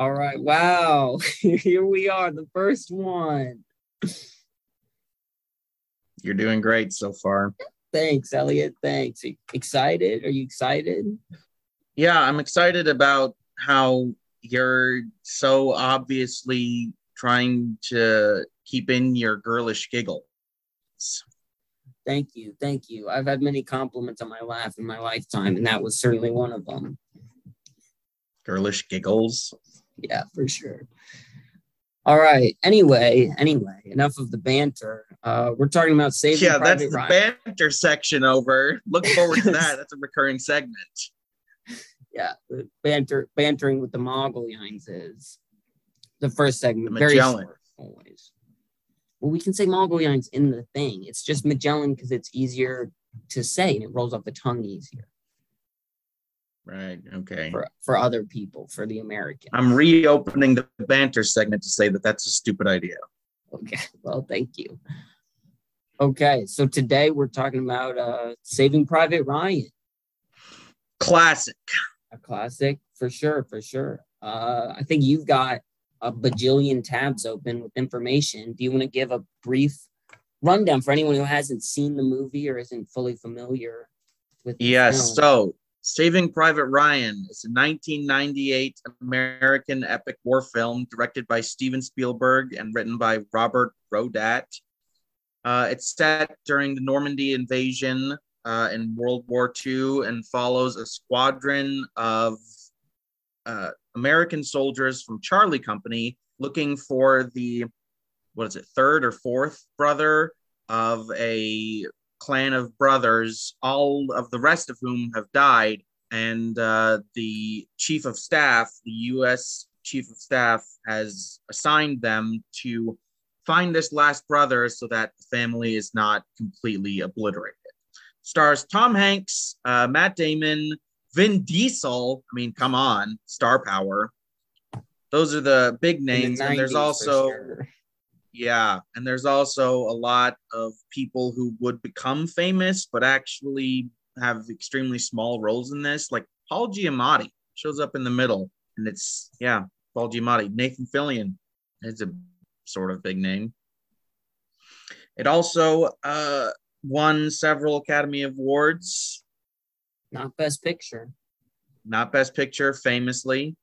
All right. Wow. Here we are. The first one. You're doing great so far. Thanks, Elliot. Thanks. Excited? Are you excited? Yeah, I'm excited about how you're so obviously trying to keep in your girlish giggles. Thank you. Thank you. I've had many compliments on my laugh in my lifetime, and that was certainly one of them. Girlish giggles. Yeah, for sure. All right. Anyway, enough of the banter. We're talking about Saving Private Ryan. Yeah, that's the banter section over. Look forward to that. That's a recurring segment. Yeah, bantering with the Mogollons is the first segment. The Magellan. Very short, always. Well, we can say Mogollons in the thing. It's just Magellan because it's easier to say and it rolls off the tongue easier. Right. Okay. For other people, for the Americans. I'm reopening the banter segment to say that that's a stupid idea. Okay. Well, thank you. Okay. So today we're talking about Saving Private Ryan. Classic. A classic for sure. For sure. I think you've got a bajillion tabs open with information. Do you want to give a brief rundown for anyone who hasn't seen the movie or isn't fully familiar with the film? So Saving Private Ryan is a 1998 American epic war film directed by Steven Spielberg and written by Robert Rodat. It's set during the Normandy invasion in World War II and follows a squadron of American soldiers from Charlie Company looking for the, third or fourth brother of a clan of brothers, all of the rest of whom have died. And the chief of staff, the U.S. chief of staff, has assigned them to find this last brother so that the family is not completely obliterated. Stars Tom Hanks, Matt Damon, Vin Diesel. I mean, come on, star power. Those are the big names. The 90s, and there's also... Sure. Yeah, and there's also a lot of people who would become famous, but actually have extremely small roles in this. Like Paul Giamatti shows up in the middle, and it's, Paul Giamatti. Nathan Fillion is a sort of big name. It also won several Academy Awards. Not Best Picture. Not Best Picture, famously.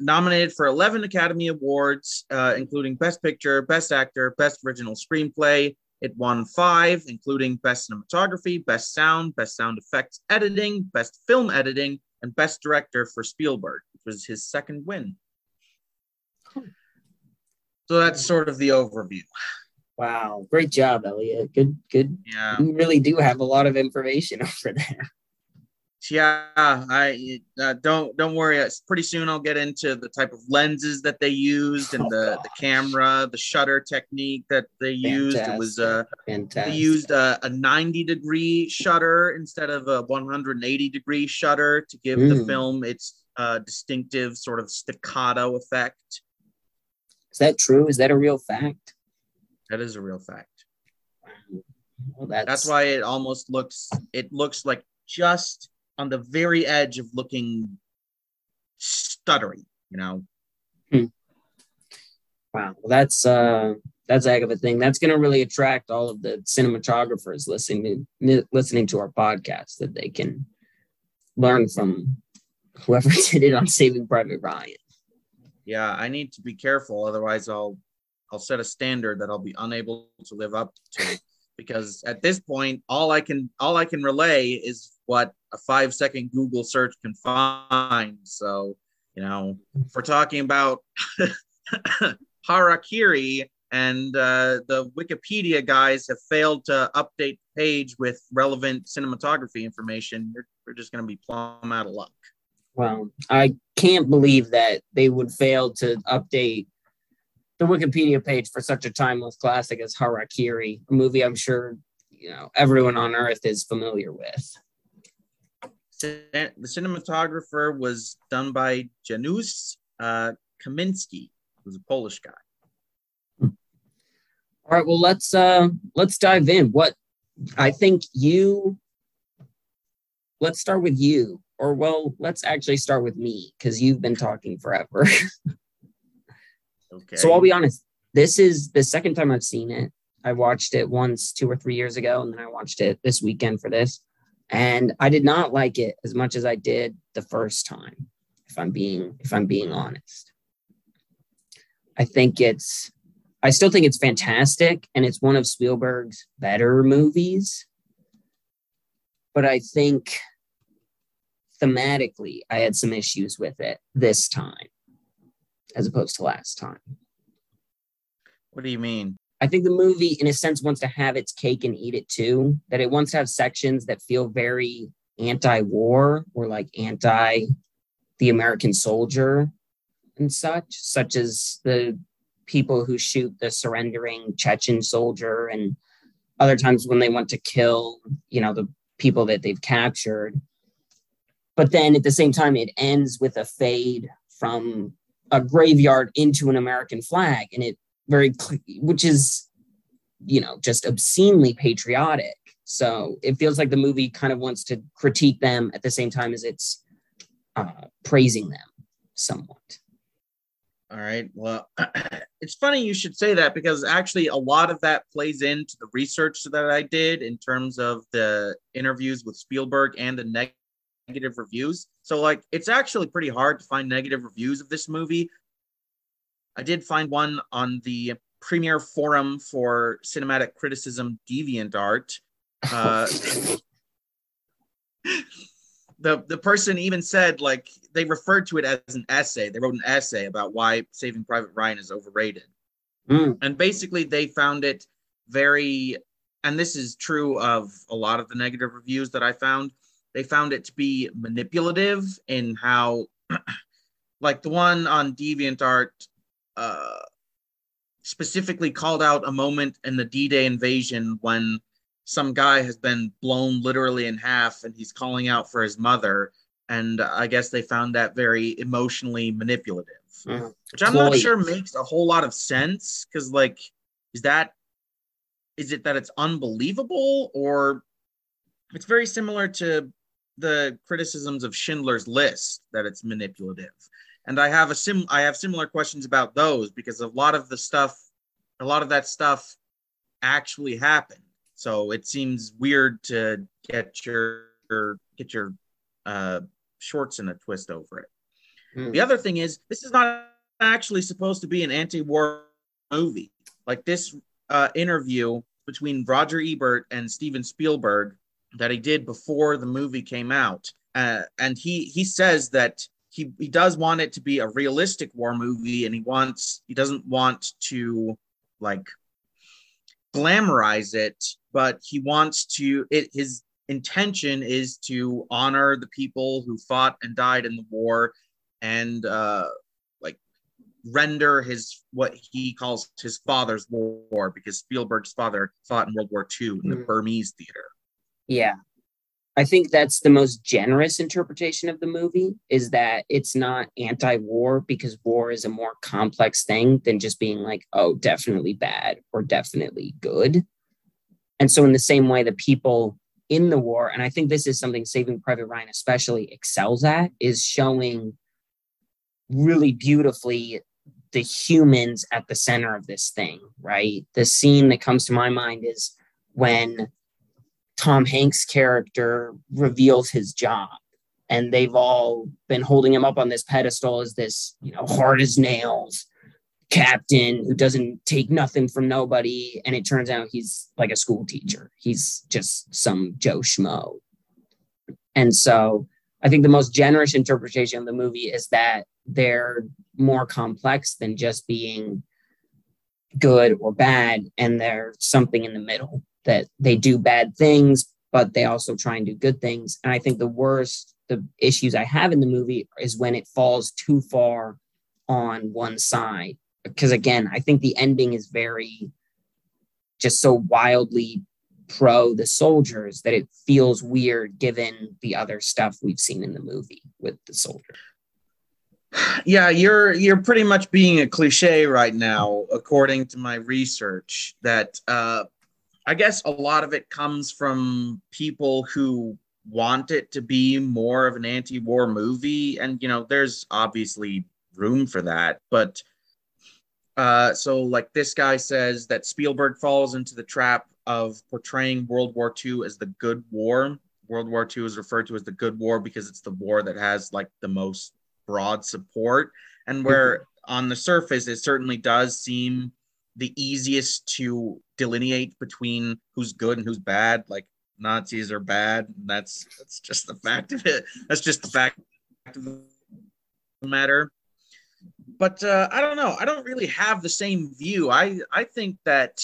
Nominated for 11 Academy Awards, including Best Picture, Best Actor, Best Original Screenplay. It won 5, including Best Cinematography, Best Sound Effects Editing, Best Film Editing, and Best Director for Spielberg, which was his second win. Cool. So that's sort of the overview. Wow. Great job, Elliot. Good. Yeah. You really do have a lot of information over there. Yeah, I don't worry. Pretty soon I'll get into the type of lenses that they used and the camera, the shutter technique that they used. It was they used a 90-degree shutter instead of a 180-degree shutter to give the film its distinctive sort of staccato effect. Is that true? Is that a real fact? That is a real fact. Well, that's why it almost looks like just on the very edge of looking stuttery, you know? Wow. Well, that's a heck of a thing. That's going to really attract all of the cinematographers listening to our podcast, that they can learn from whoever did it on Saving Private Ryan. Yeah, I need to be careful. Otherwise, I'll set a standard that I'll be unable to live up to. Because at this point, all I can relay is what a 5-second Google search can find. So, if we're talking about Harakiri and the Wikipedia guys have failed to update the page with relevant cinematography information, we're just going to be plumb out of luck. Well, I can't believe that they would fail to update the Wikipedia page for such a timeless classic as Harakiri, a movie I'm sure everyone on Earth is familiar with. The cinematographer was done by Janusz Kaminski, who's a Polish guy. All right, well, let's dive in. Let's start with you, Or, well, let's actually start with me, because you've been talking forever. Okay. So I'll be honest. This is the second time I've seen it. I watched it once 2 or 3 years ago, and then I watched it this weekend for this. And I did not like it as much as I did the first time, if I'm being honest. I still think it's fantastic, and it's one of Spielberg's better movies. But I think thematically, I had some issues with it this time, as opposed to last time. What do you mean? I think the movie, in a sense, wants to have its cake and eat it too. That it wants to have sections that feel very anti-war or like anti-the American soldier and such as the people who shoot the surrendering Chechen soldier, and other times when they want to kill, the people that they've captured. But then at the same time, it ends with a fade from a graveyard into an American flag, and it which is, just obscenely patriotic. So it feels like the movie kind of wants to critique them at the same time as it's praising them somewhat. All right. Well, it's funny you should say that, because actually a lot of that plays into the research that I did in terms of the interviews with Spielberg and the negative reviews. So it's actually pretty hard to find negative reviews of this movie. I did find one on the Premier Forum for Cinematic Criticism, DeviantArt. The person even said, they referred to it as an essay. They wrote an essay about why Saving Private Ryan is overrated. Mm. And basically they found it very, and this is true of a lot of the negative reviews that I found, they found it to be manipulative in how, the one on DeviantArt, specifically called out a moment in the D-Day invasion when some guy has been blown literally in half and he's calling out for his mother. And I guess they found that very emotionally manipulative, which I'm not sure makes a whole lot of sense. Cause is it that it's unbelievable, or it's very similar to the criticisms of Schindler's List that it's manipulative. And I have similar questions about those, because a lot of that stuff actually happened. So it seems weird to get your shorts in a twist over it. Mm. The other thing is, this is not actually supposed to be an anti-war movie. This interview between Roger Ebert and Steven Spielberg that he did before the movie came out, and he says that. He does want it to be a realistic war movie, and he doesn't want to glamorize it, but he wants to. His intention is to honor the people who fought and died in the war, and render what he calls his father's war, because Spielberg's father fought in World War II in the Burmese theater. Yeah. I think that's the most generous interpretation of the movie, is that it's not anti-war, because war is a more complex thing than just being definitely bad or definitely good. And so in the same way, the people in the war, and I think this is something Saving Private Ryan especially excels at, is showing really beautifully the humans at the center of this thing, right? The scene that comes to my mind is when Tom Hanks' character reveals his job, and they've all been holding him up on this pedestal as this, hard as nails captain who doesn't take nothing from nobody. And it turns out he's a school teacher. He's just some Joe Schmo. And so I think the most generous interpretation of the movie is that they're more complex than just being good or bad, and they're something in the middle. That they do bad things, but they also try and do good things. And I think the issues I have in the movie is when it falls too far on one side. Because again, I think the ending is very just so wildly pro the soldiers that it feels weird given the other stuff we've seen in the movie with the soldier. Yeah, you're pretty much being a cliche right now, according to my research, that I guess a lot of it comes from people who want it to be more of an anti-war movie. And, you know, there's obviously room for that. But so like this guy says that Spielberg falls into the trap of portraying World War II as the good war. World War II is referred to as the good war because it's the war that has like the most broad support. And where on the surface, it certainly does seem the easiest to delineate between who's good and who's bad. Like Nazis are bad. And that's just the fact of it. That's just the fact of the matter. But I don't know. I don't really have the same view. I think that,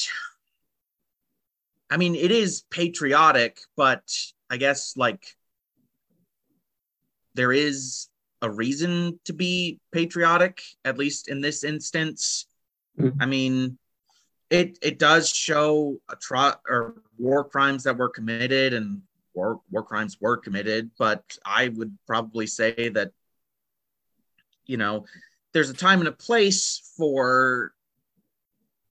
I mean, it is patriotic, but I guess like there is a reason to be patriotic, at least in this instance. I mean, it does show war crimes that were committed, and war crimes were committed, but I would probably say that, you know, there's a time and a place for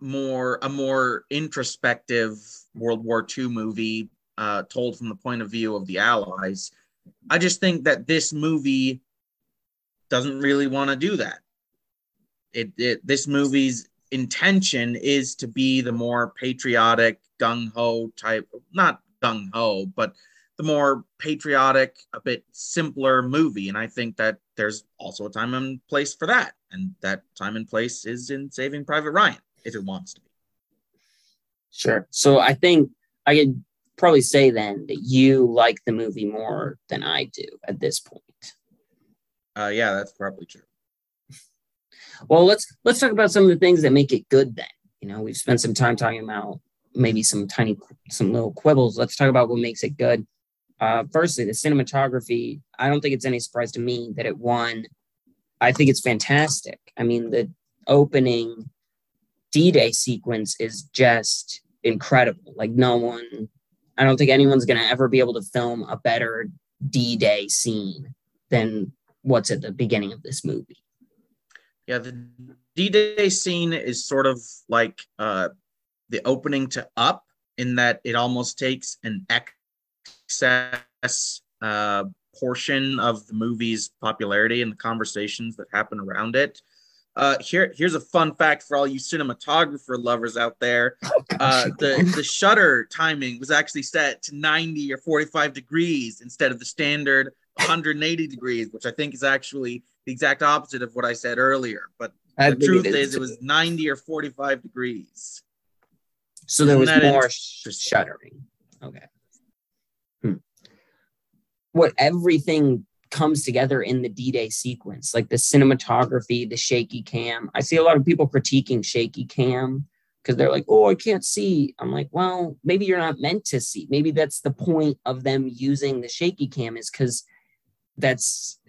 a more introspective World War II movie told from the point of view of the Allies. I just think that this movie doesn't really want to do that. This movie's intention is to be the more patriotic, gung-ho type, not gung-ho, but the more patriotic, a bit simpler movie. And I think that there's also a time and place for that. And that time and place is in Saving Private Ryan, if it wants to be. Sure. So I think I could probably say then that you like the movie more than I do at this point. Yeah, that's probably true. Well, let's talk about some of the things that make it good then. You know, we've spent some time talking about maybe some little quibbles. Let's talk about what makes it good. Firstly, the cinematography. I don't think it's any surprise to me that it won. I think it's fantastic. I mean, the opening D-Day sequence is just incredible. Like I don't think anyone's going to ever be able to film a better D-Day scene than what's at the beginning of this movie. Yeah, the D-Day scene is sort of like the opening to Up, in that it almost takes an excess portion of the movie's popularity and the conversations that happen around it. Here's a fun fact for all you cinematographer lovers out there. The shutter timing was actually set to 90 or 45 degrees instead of the standard 180 degrees, which I think is actually the exact opposite of what I said earlier. But the truth is it was 90 or 45 degrees. So there was more shuttering. Okay. What everything comes together in the D-Day sequence, like the cinematography, the shaky cam. I see a lot of people critiquing shaky cam because they're like, oh, I can't see. I'm like, well, maybe you're not meant to see. Maybe that's the point of them using the shaky cam, is because that's,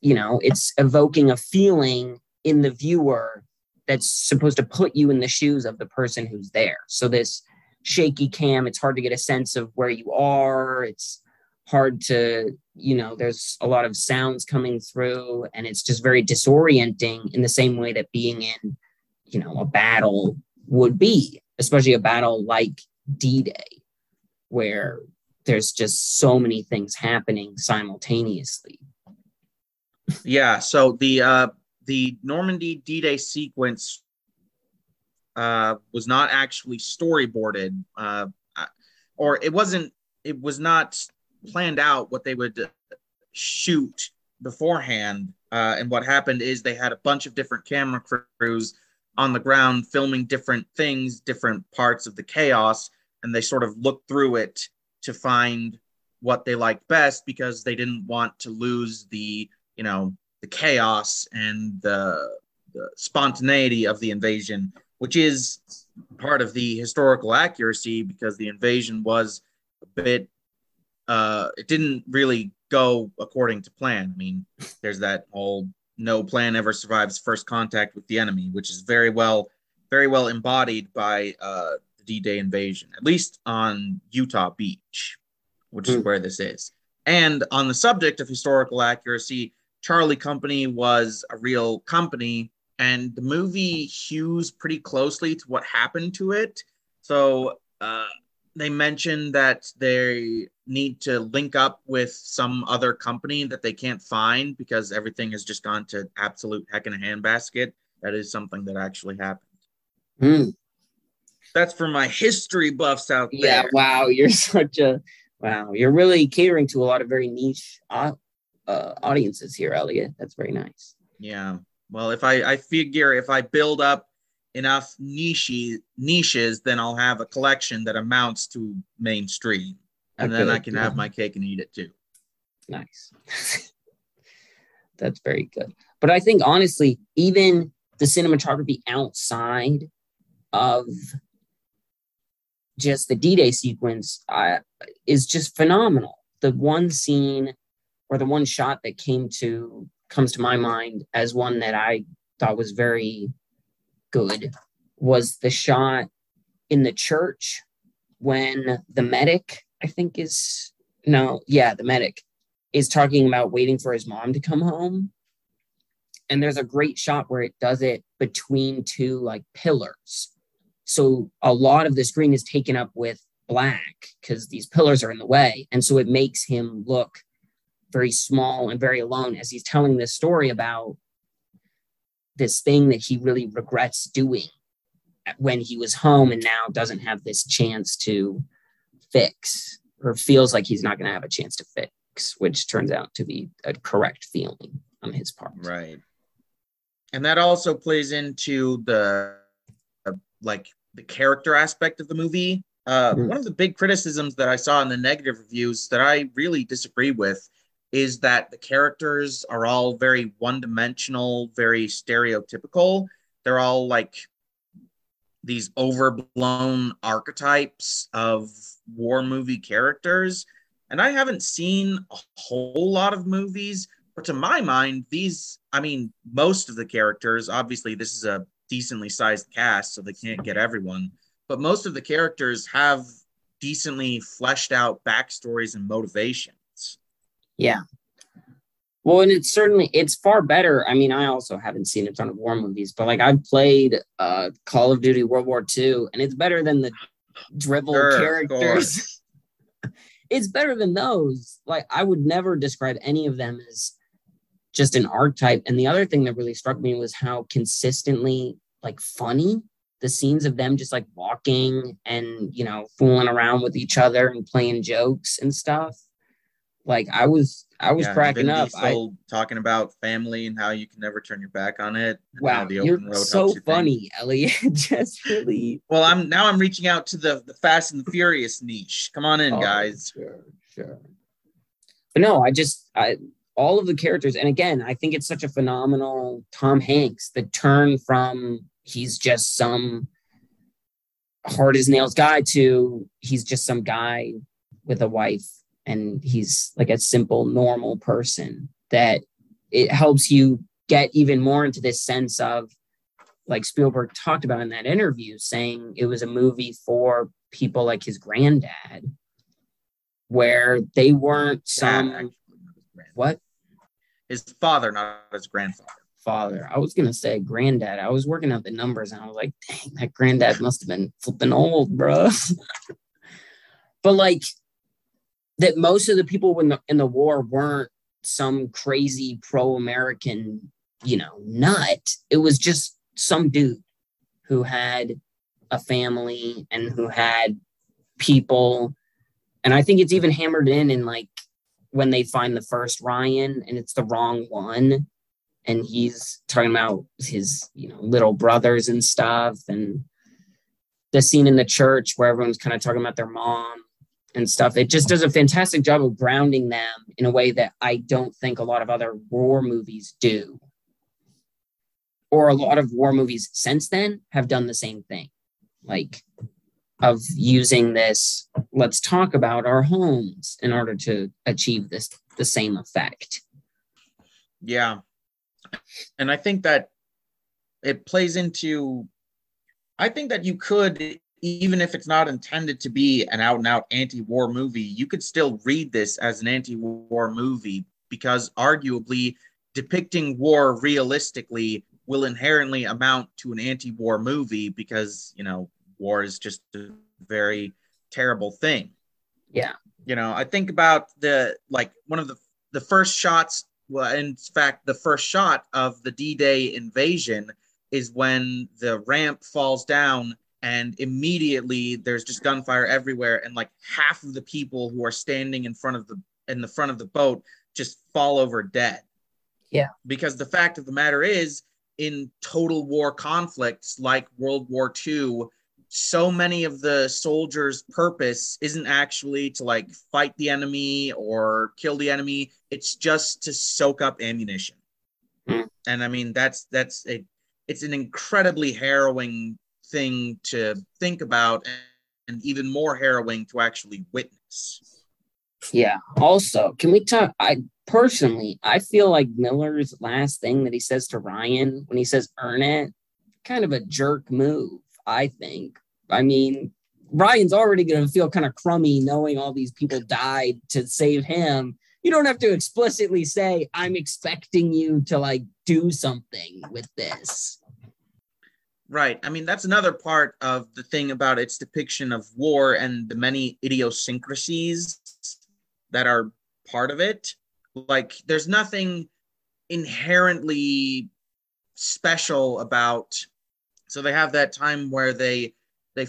you know, it's evoking a feeling in the viewer that's supposed to put you in the shoes of the person who's there. So this shaky cam, it's hard to get a sense of where you are. It's hard to, you know, there's a lot of sounds coming through, and it's just very disorienting, in the same way that being in, you know, a battle would be, especially a battle like D-Day, where there's just so many things happening simultaneously. Yeah, so the Normandy D-Day sequence was not actually storyboarded, or it was not planned out what they would shoot beforehand. And what happened is they had a bunch of different camera crews on the ground filming different things, different parts of the chaos, and they sort of looked through it to find what they liked best, because they didn't want to lose the, you know, the chaos and the spontaneity of the invasion, which is part of the historical accuracy, because the invasion was a bit, it didn't really go according to plan. I mean, there's that whole no plan ever survives first contact with the enemy, which is very well embodied by the D-Day invasion, at least on Utah Beach, which is where this is. And on the subject of historical accuracy, Charlie Company was a real company, and the movie hews pretty closely to what happened to it. So they mentioned that they need to link up with some other company that they can't find because everything has just gone to absolute heck in a handbasket. That is something that actually happened. Mm. That's for my history buffs out there. Yeah, wow, you're such a... Wow, you're really catering to a lot of very niche audiences here, Elliot. That's very nice. Yeah, well, if I figure if I build up enough niches, then I'll have a collection that amounts to mainstream. And then I can have my cake and eat it too. Nice. That's very good. But I think, honestly, even the cinematography outside of just the D-Day sequence is just phenomenal. The one scene or the one shot that comes to my mind as one that I thought was very good was the shot in the church when the medic... the medic is talking about waiting for his mom to come home. And there's a great shot where it does it between two like pillars. So a lot of the screen is taken up with black because these pillars are in the way. And so it makes him look very small and very alone as he's telling this story about this thing that he really regrets doing when he was home and now doesn't have this chance to fix, or feels like he's not going to have a chance to fix, which turns out to be a correct feeling on his part. Right. And that also plays into the character aspect of the movie. One of the big criticisms that I saw in the negative reviews that I really disagree with is that the characters are all very one-dimensional, very stereotypical. They're all like these overblown archetypes of war movie characters. And I haven't seen a whole lot of movies, but to my mind, most of the characters, obviously this is a decently sized cast, so they can't get everyone, but most of the characters have decently fleshed out backstories and motivations. Yeah. Well, and it's far better. I mean, I also haven't seen a ton of war movies, but like I've played Call of Duty World War II, and it's better than the drivel characters. It's better than those. Like I would never describe any of them as just an archetype. And the other thing that really struck me was how consistently like funny the scenes of them just like walking and, you know, fooling around with each other and playing jokes and stuff. Like I was cracking up. Vin Diesel talking about family and how you can never turn your back on it. Wow, you're so funny, Elliot. Just really. Well, I'm reaching out to the Fast and the Furious niche. Come on in, guys. Sure. But no, I all of the characters, and again, I think it's such a phenomenal Tom Hanks. The turn from he's just some hard as nails guy to he's just some guy with a wife. And he's like a simple, normal person that it helps you get even more into this sense of like Spielberg talked about in that interview, saying it was a movie for people like his granddad, where they weren't his father, not his grandfather. Father. I was going to say granddad. I was working out the numbers and I was like, dang, that granddad must have been flipping old, bro. But like, that most of the people in the war weren't some crazy pro-American, you know, nut. It was just some dude who had a family and who had people. And I think it's even hammered in like when they find the first Ryan and it's the wrong one. And he's talking about his, you know, little brothers and stuff. And the scene in the church where everyone's kind of talking about their mom and stuff. It just does a fantastic job of grounding them in a way that I don't think a lot of other war movies do. Or a lot of war movies since then have done the same thing. Like, of using this, let's talk about our homes in order to achieve this, the same effect. Yeah. And I think that it plays into, I think that you could, even if it's not intended to be an out-and-out anti-war movie, you could still read this as an anti-war movie because arguably depicting war realistically will inherently amount to an anti-war movie because, you know, war is just a very terrible thing. Yeah. You know, I think about the, like, one of the first shots, well, in fact, the first shot of the D-Day invasion is when the ramp falls down and immediately there's just gunfire everywhere. And like half of the people who are standing in the front of the boat just fall over dead. Yeah. Because the fact of the matter is, in total war conflicts like World War II, so many of the soldiers' purpose isn't actually to like fight the enemy or kill the enemy. It's just to soak up ammunition. Mm. And I mean, it's an incredibly harrowing thing to think about, and even more harrowing to actually witness. Yeah. Also, can we talk? I feel like Miller's last thing that he says to Ryan when he says "earn it," kind of a jerk move, I think. I mean, Ryan's already going to feel kind of crummy knowing all these people died to save him. You don't have to explicitly say, I'm expecting you to like do something with this. Right. I mean, that's another part of the thing about its depiction of war and the many idiosyncrasies that are part of it. Like, there's nothing inherently special about. So they have that time where they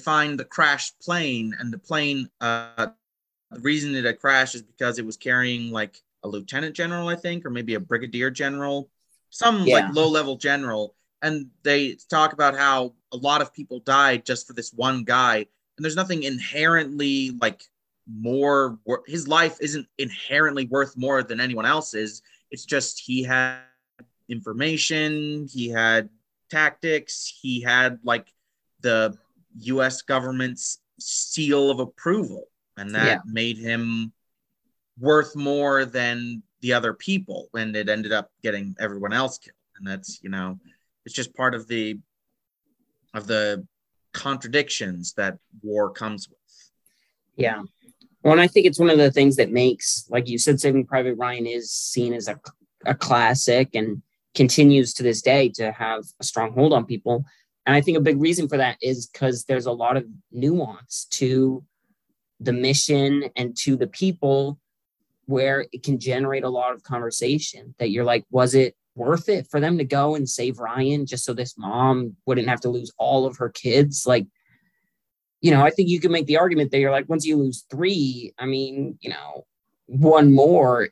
find the crashed plane, and the plane, the reason it had crashed is because it was carrying like a lieutenant general, I think, or maybe a brigadier general, like low level general. And they talk about how a lot of people died just for this one guy. And there's nothing inherently like more, his life isn't inherently worth more than anyone else's. It's just he had information, he had tactics, he had like the US government's seal of approval, and that made him worth more than the other people, and it ended up getting everyone else killed. And that's, you know, it's just part of the contradictions that war comes with. Yeah. Well, and I think it's one of the things that makes, like you said, Saving Private Ryan is seen as a classic and continues to this day to have a strong hold on people. And I think a big reason for that is because there's a lot of nuance to the mission and to the people where it can generate a lot of conversation that you're like, was it worth it for them to go and save Ryan just so this mom wouldn't have to lose all of her kids? Like, you know, I think you can make the argument that you're like, once you lose three, I mean, you know, one more,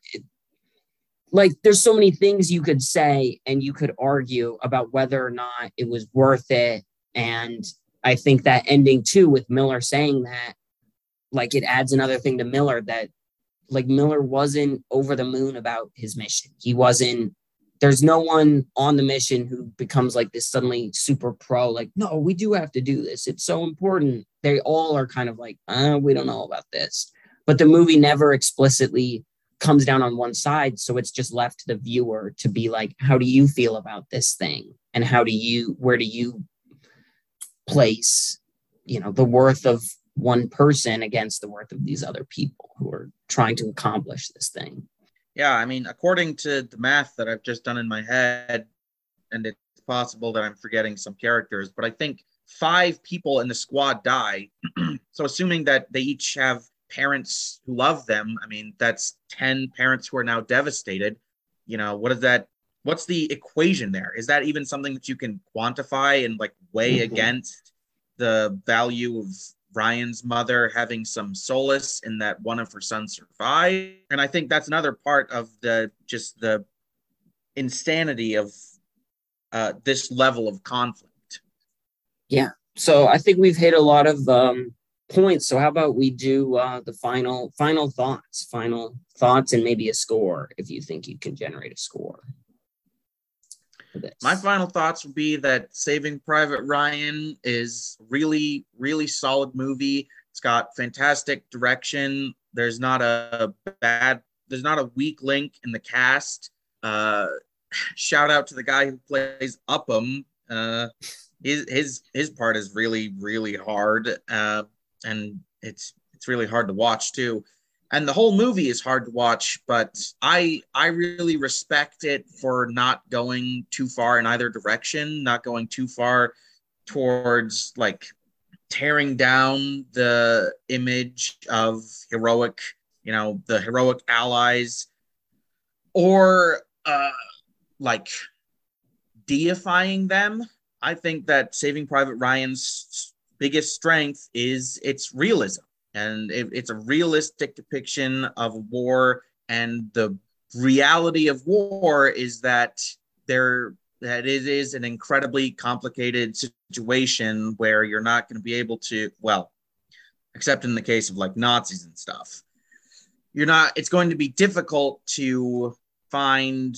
like, there's so many things you could say and you could argue about whether or not it was worth it. And I think that ending too, with Miller saying that, like, it adds another thing to Miller that, like, Miller wasn't over the moon about his mission. There's no one on the mission who becomes like this suddenly super pro, like, no, we do have to do this, it's so important. They all are kind of like, we don't know about this. But the movie never explicitly comes down on one side, so it's just left to the viewer to be like, how do you feel about this thing, and where do you place, you know, the worth of one person against the worth of these other people who are trying to accomplish this thing. Yeah, I mean, according to the math that I've just done in my head, and it's possible that I'm forgetting some characters, but I think 5 people in the squad die. So assuming that they each have parents who love them, I mean, that's 10 parents who are now devastated. You know, what's the equation there? Is that even something that you can quantify and like weigh against the value of Ryan's mother having some solace in that one of her sons survived? And I think that's another part of the insanity of this level of conflict. Yeah. So I think we've hit a lot of points. So how about we do the final thoughts and maybe a score, if you think you can generate a score for this. My final thoughts would be that Saving Private Ryan is really, really solid movie. It's got fantastic direction. There's not a weak link in the cast. Shout out to the guy who plays Upham. His part is really, really hard. And it's really hard to watch too, and the whole movie is hard to watch. But I really respect it for not going too far in either direction, not going too far towards like tearing down the image of heroic you know, the heroic allies, or like deifying them. I think that Saving Private Ryan's biggest strength is its realism, and it's a realistic depiction of war. And the reality of war is that it is an incredibly complicated situation where you're not going to be able to, well, except in the case of like Nazis and stuff, it's going to be difficult to find.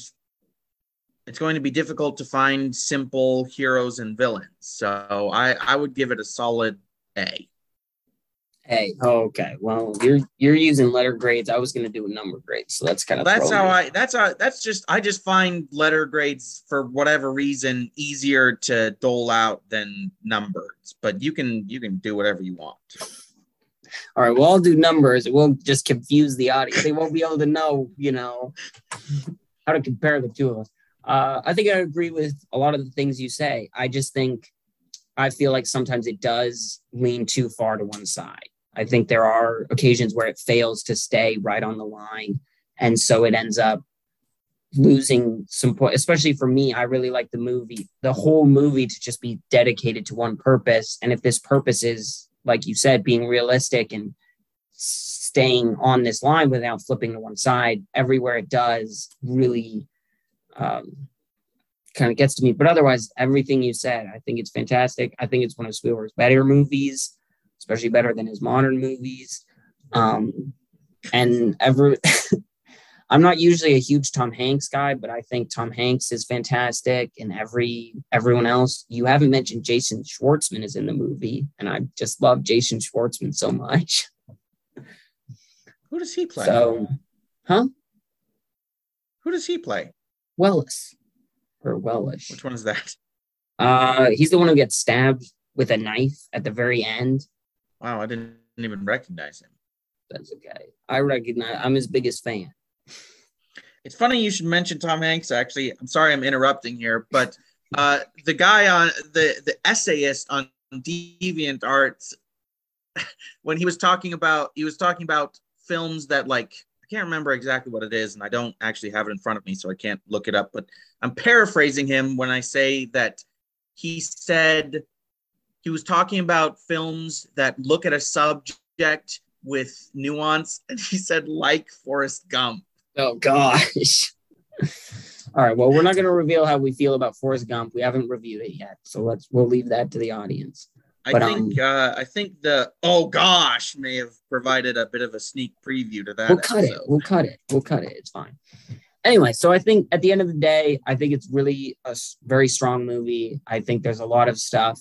It's going to be difficult to find simple heroes and villains. So I would give it a solid A. A. Oh, okay. Well, you're using letter grades. I was going to do a number grade. So that's kind of I just find letter grades for whatever reason easier to dole out than numbers. But you can do whatever you want. All right, well, I'll do numbers. It won't just confuse the audience. They won't be able to know, you know, how to compare the two of us. I think I agree with a lot of the things you say. I just think, I feel like sometimes it does lean too far to one side. I think there are occasions where it fails to stay right on the line. And so it ends up losing some point, especially for me. I really like the movie, the whole movie, to just be dedicated to one purpose. And if this purpose is, like you said, being realistic and staying on this line without flipping to one side, everywhere it does really kind of gets to me. But otherwise, everything you said, I think it's fantastic. I think it's one of Spielberg's better movies, especially better than his modern movies. I'm not usually a huge Tom Hanks guy, but I think Tom Hanks is fantastic, and everyone else. You haven't mentioned Jason Schwartzman is in the movie, and I just love Jason Schwartzman so much. Who does he play? Who does he play? Wellish. Which one is that? He's the one who gets stabbed with a knife at the very end. Wow, I didn't even recognize him. That's okay. I'm his biggest fan. It's funny you should mention Tom Hanks, actually. I'm sorry I'm interrupting here, but the guy on the essayist on DeviantArt, when he was talking about films that, like, I can't remember exactly what it is, and I don't actually have it in front of me, so I can't look it up, but I'm paraphrasing him when I say that he said he was talking about films that look at a subject with nuance, and he said, like Forrest Gump. Oh, gosh. All right. Well, we're not going to reveal how we feel about Forrest Gump. We haven't reviewed it yet. So we'll leave that to the audience. I think the "oh gosh" may have provided a bit of a sneak preview to that. We'll cut it. It's fine. Anyway, so I think at the end of the day, I think it's really a very strong movie. I think there's a lot of stuff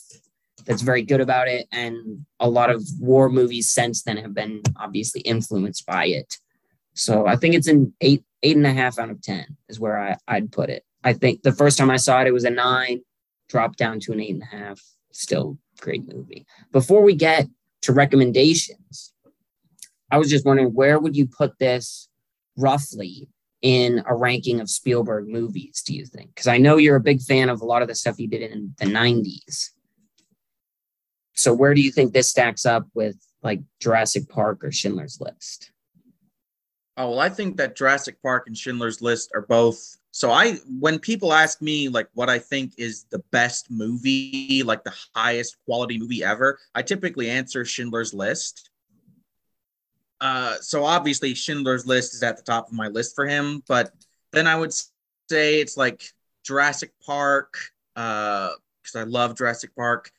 that's very good about it. And a lot of war movies since then have been obviously influenced by it. So I think it's an 8.5 out of 10 is where I'd put it. I think the first time I saw it, it was a 9, dropped down to an 8.5. Still great movie. Before we get to recommendations, I was just wondering, where would you put this roughly in a ranking of Spielberg movies, do you think? Because I know you're a big fan of a lot of the stuff he did in the 90s. So where do you think this stacks up with like Jurassic Park or Schindler's List? Oh, well, I think that Jurassic Park and Schindler's List are both. So when people ask me like what I think is the best movie, like the highest quality movie ever, I typically answer Schindler's List. So obviously Schindler's List is at the top of my list for him, but then I would say it's like Jurassic Park, because I love Jurassic Park,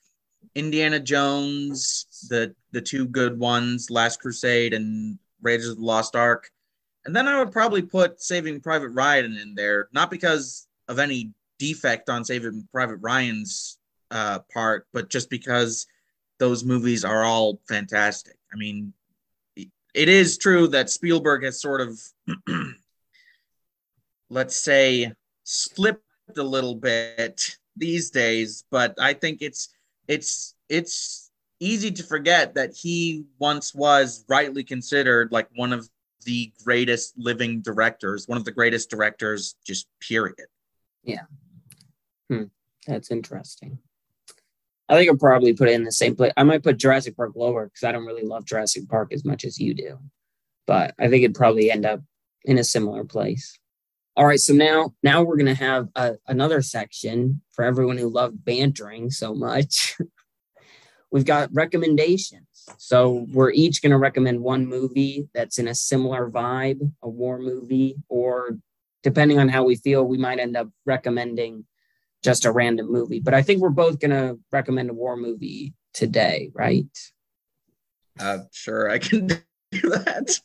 Indiana Jones, the two good ones, Last Crusade and Raiders of the Lost Ark. And then I would probably put Saving Private Ryan in there, not because of any defect on Saving Private Ryan's part, but just because those movies are all fantastic. I mean, it is true that Spielberg has sort of, let's say, slipped a little bit these days, but I think it's easy to forget that he once was rightly considered like one of the greatest living directors, one of the greatest directors, just period. Yeah. That's interesting. I think I'll probably put it in the same place. I might put Jurassic Park lower because I don't really love Jurassic Park as much as you do. but I think it'd probably end up in a similar place. All right, so now we're going to have another section for everyone who loved bantering so much. We've got recommendations. So we're each going to recommend one movie that's in a similar vibe, a war movie, or depending on how we feel, we might end up recommending just a random movie. But I think we're both going to recommend a war movie today, right? Sure, I can do that.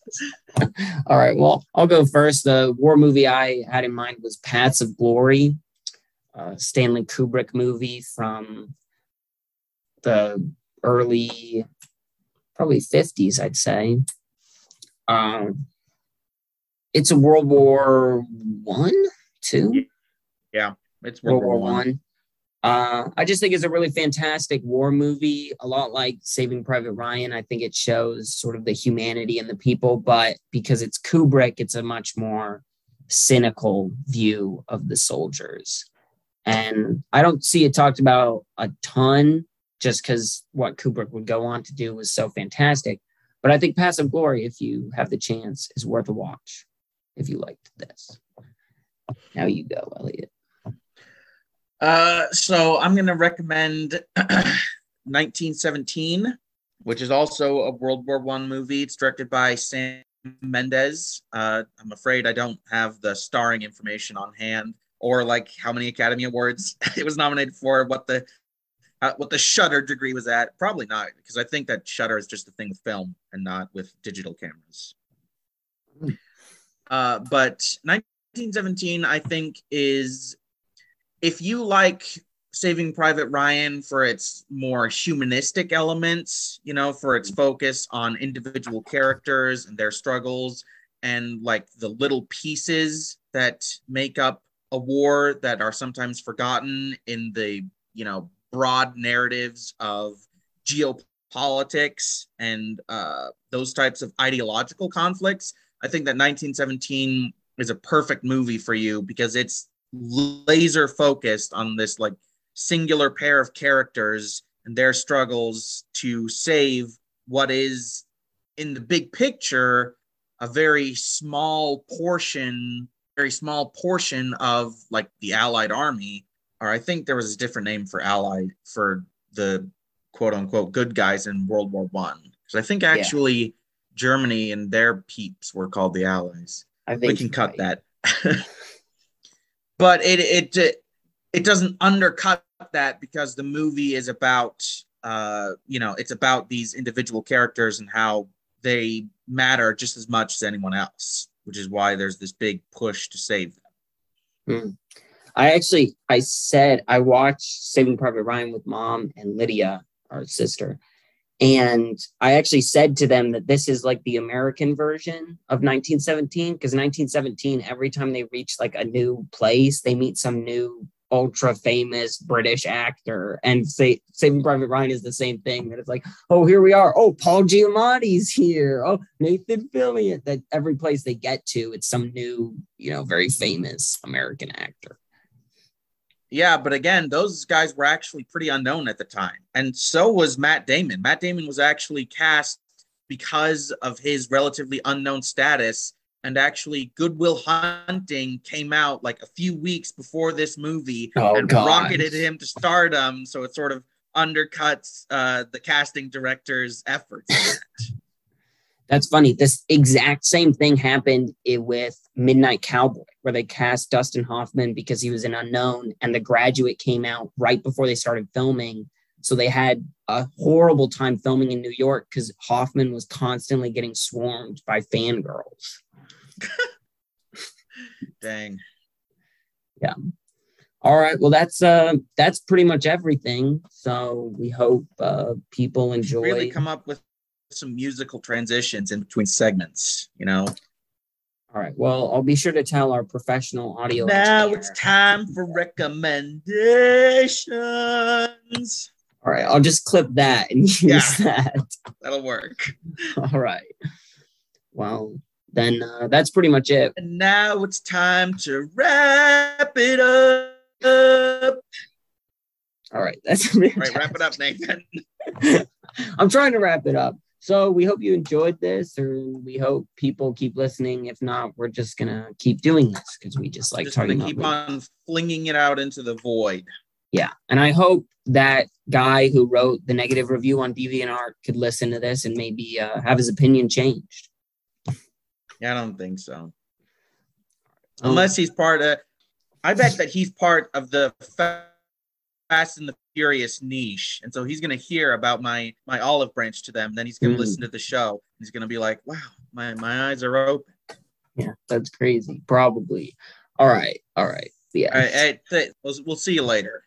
All right, well, I'll go first. The war movie I had in mind was Paths of Glory, a Stanley Kubrick movie from the early, probably 50s, I'd say. It's a World War II? Yeah, it's World War I. I just think it's a really fantastic war movie, a lot like Saving Private Ryan. I think it shows sort of the humanity and the people, but because it's Kubrick, it's a much more cynical view of the soldiers. And I don't see it talked about a ton just because what Kubrick would go on to do was so fantastic. But I think Paths of Glory, if you have the chance, is worth a watch if you liked this. Now you go, Elliot. So I'm going to recommend 1917, which is also a World War I movie. It's directed by Sam Mendes. I'm afraid I don't have the starring information on hand or like how many Academy Awards it was nominated for, what the Shudder degree was at. Probably not, because I think that Shudder is just a thing with film and not with digital cameras. But 1917, I think, is, if you like Saving Private Ryan for its more humanistic elements, you know, for its focus on individual characters and their struggles and like the little pieces that make up a war that are sometimes forgotten in the, you know, broad narratives of geopolitics and those types of ideological conflicts, I think that 1917 is a perfect movie for you because it's laser focused on this like singular pair of characters and their struggles to save what is, in the big picture, a very small portion of like the Allied army. Or I think there was a different name for Allied, for the quote unquote good guys in World War I. Because I think actually Germany and their peeps were called the Allies. I think we can cut that. But it doesn't undercut that because the movie is about, it's about these individual characters and how they matter just as much as anyone else, which is why there's this big push to save them. Mm. I watched Saving Private Ryan with Mom and Lydia, our sister, and I actually said to them that this is like the American version of 1917, because 1917, every time they reach like a new place, they meet some new ultra famous British actor, and Saving Private Ryan is the same thing. That it's like, oh, here we are. Oh, Paul Giamatti's here. Oh, Nathan Fillion. That every place they get to, it's some new, you know, very famous American actor. Yeah, but again, those guys were actually pretty unknown at the time. And so was Matt Damon. Matt Damon was actually cast because of his relatively unknown status. And actually, Good Will Hunting came out like a few weeks before this movie rocketed him to stardom. So it sort of undercuts the casting director's efforts. That's funny. This exact same thing happened with Midnight Cowboy, where they cast Dustin Hoffman because he was an unknown, and The Graduate came out right before they started filming. So they had a horrible time filming in New York because Hoffman was constantly getting swarmed by fangirls. Dang. Yeah. All right. Well, that's pretty much everything. So we hope people enjoy. Really come up with some musical transitions in between segments, you know. All right. Well, I'll be sure to tell our professional audio. Now it's time for recommendations. All right. I'll just clip that and use that. That'll work. All right. Well, then that's pretty much it. And now it's time to wrap it up. All right. That's fantastic. All right. Wrap it up, Nathan. I'm trying to wrap it up. So we hope you enjoyed this, and we hope people keep listening. If not, we're just going to keep doing this because we just like just talking about it. Keep on flinging it out into the void. Yeah. And I hope that guy who wrote the negative review on DeviantArt could listen to this and maybe have his opinion changed. Yeah, I don't think so. Unless he's part of... I bet that he's part of the Fast and the Furious niche. And so he's going to hear about my olive branch to them. Then he's going to listen to the show. He's going to be like, wow, my eyes are open. Yeah, that's crazy. Probably. All right. Yeah. All right, we'll see you later.